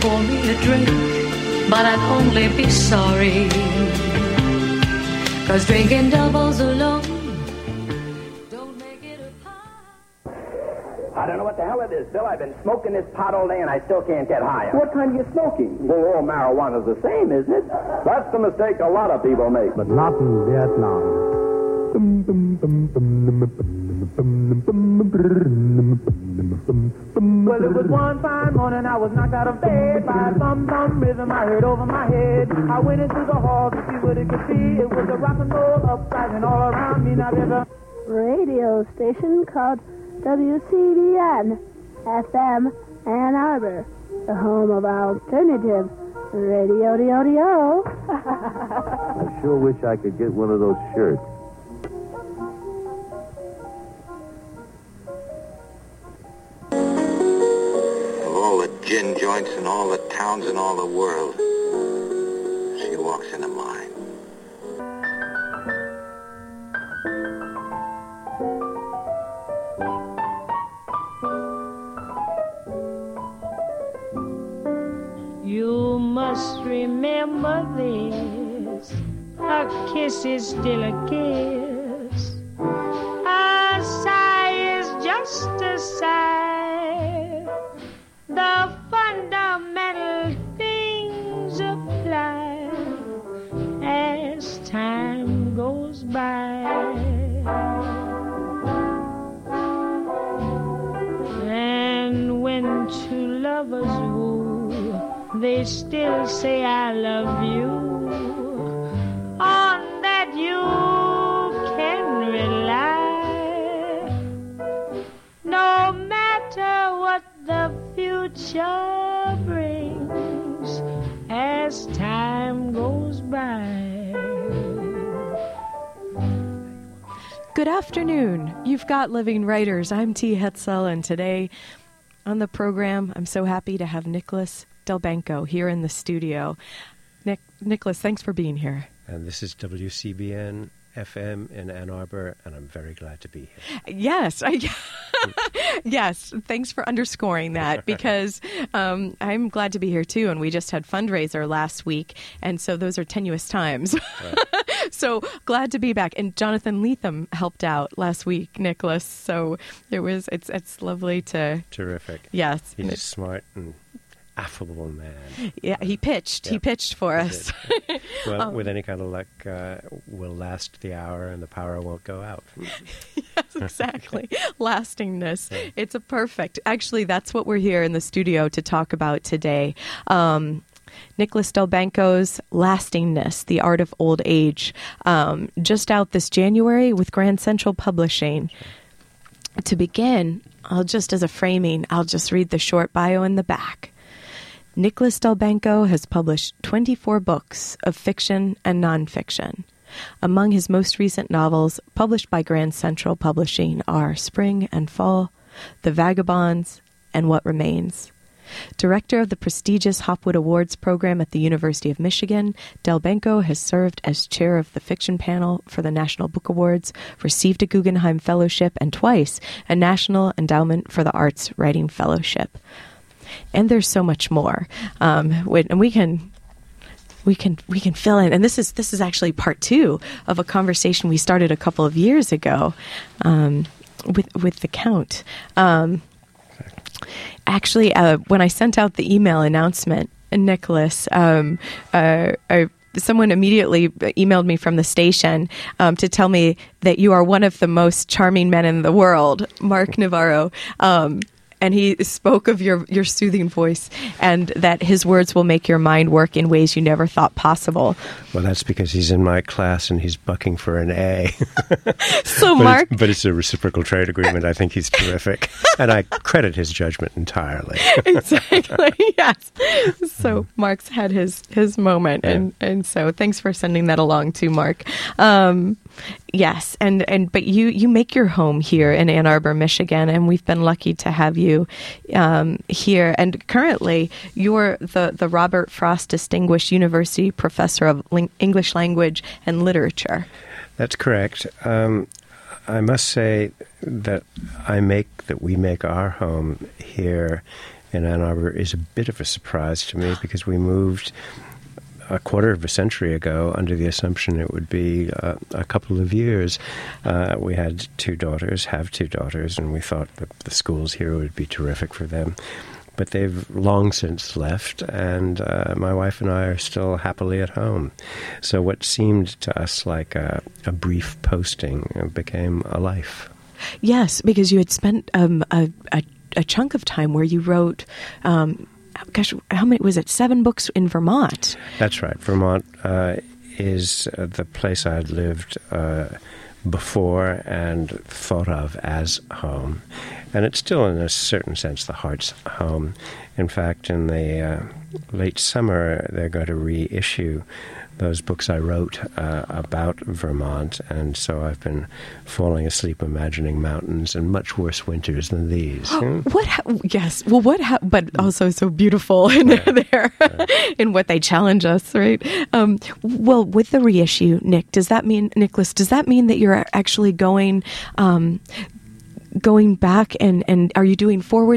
pour me a drink, but I'd only be sorry, 'cause drinking doubles alone don't make it a pot. I don't know what the hell it is, Bill. I've been smoking this pot all day and I still can't get higher. What kind are you smoking? Well, all marijuana's the same, isn't it? That's the mistake a lot of people make. But not in Vietnam. Well, it was one fine morning, I was knocked out of bed by a thumb rhythm I heard over my head. I went into the hall to see what it could be. It was a rock and roll uprising all around me. Now there's a radio station called WCBN-FM Ann Arbor, the home of alternative radio. I sure wish I could get one of those shirts. Gin joints in all the towns in all the world. She walks into mine. You must remember this. A kiss is still a kiss. A sigh is just a sigh. The fundamental things apply as time goes by. And when two lovers woo, they still say I love you. On that you can rely, no matter what the future brings as time goes by. Good afternoon. You've got Living Writers. I'm T. Hetzel, and today on the program, I'm so happy to have Nicholas Delbanco here in the studio. Nicholas, thanks for being here. And this is WCBN FM in Ann Arbor, and I'm very glad to be here. Yes. Yes. Thanks for underscoring that, because I'm glad to be here, too. And we just had fundraiser last week, and so those are tenuous times. Right. So glad to be back. And Jonathan Lethem helped out last week, Nicholas. So it's lovely to... Terrific. Yes. He's smart and... affable man. Yeah, he pitched. Yep. He pitched for us. Well, with any kind of luck, we'll last the hour and the power won't go out. Yes, exactly. Lastingness. Yeah. It's a perfect. Actually, that's what we're here in the studio to talk about today. Nicholas Delbanco's Lastingness, The Art of Old Age, just out this January with Grand Central Publishing. Sure. To begin, I'll just read the short bio in the back. Nicholas Delbanco has published 24 books of fiction and nonfiction. Among his most recent novels, published by Grand Central Publishing, are Spring and Fall, The Vagabonds, and What Remains. Director of the prestigious Hopwood Awards program at the University of Michigan, Delbanco has served as chair of the fiction panel for the National Book Awards, received a Guggenheim Fellowship, and twice a National Endowment for the Arts Writing Fellowship. And there's so much more, and we can fill in. And this is actually part two of a conversation we started a couple of years ago with the Count. When I sent out the email announcement, Nicholas, someone immediately emailed me from the station to tell me that you are one of the most charming men in the world, Mark Navarro. And he spoke of your soothing voice and that his words will make your mind work in ways you never thought possible. Well, that's because he's in my class and he's bucking for an A. So, Mark... But it's a reciprocal trade agreement. I think he's terrific. And I credit his judgment entirely. Exactly, yes. So, Mark's had his moment. Yeah. And so thanks for sending that along too, Mark. Yes, but you make your home here in Ann Arbor, Michigan, and we've been lucky to have you here. And currently, you're the Robert Frost Distinguished University Professor of English Language and Literature. That's correct. I must say that we make our home here in Ann Arbor is a bit of a surprise to me, because we moved a quarter of a century ago under the assumption it would be a couple of years. We had have two daughters, and we thought that the schools here would be terrific for them. But they've long since left, and my wife and I are still happily at home. So what seemed to us like a brief posting became a life. Yes, because you had spent a chunk of time where you wrote, how many was it? 7 books in Vermont. That's right. Vermont is the place I had lived before and thought of as home. And it's still, in a certain sense, the heart's home. In fact, in the late summer, they're going to reissue those books I wrote about Vermont, and so I've been falling asleep imagining mountains and much worse winters than these. Yes. Well, but also so beautiful in there, in what they challenge us, right? Well, with the reissue, Nicholas, does that mean that you're actually going back, and are you doing forward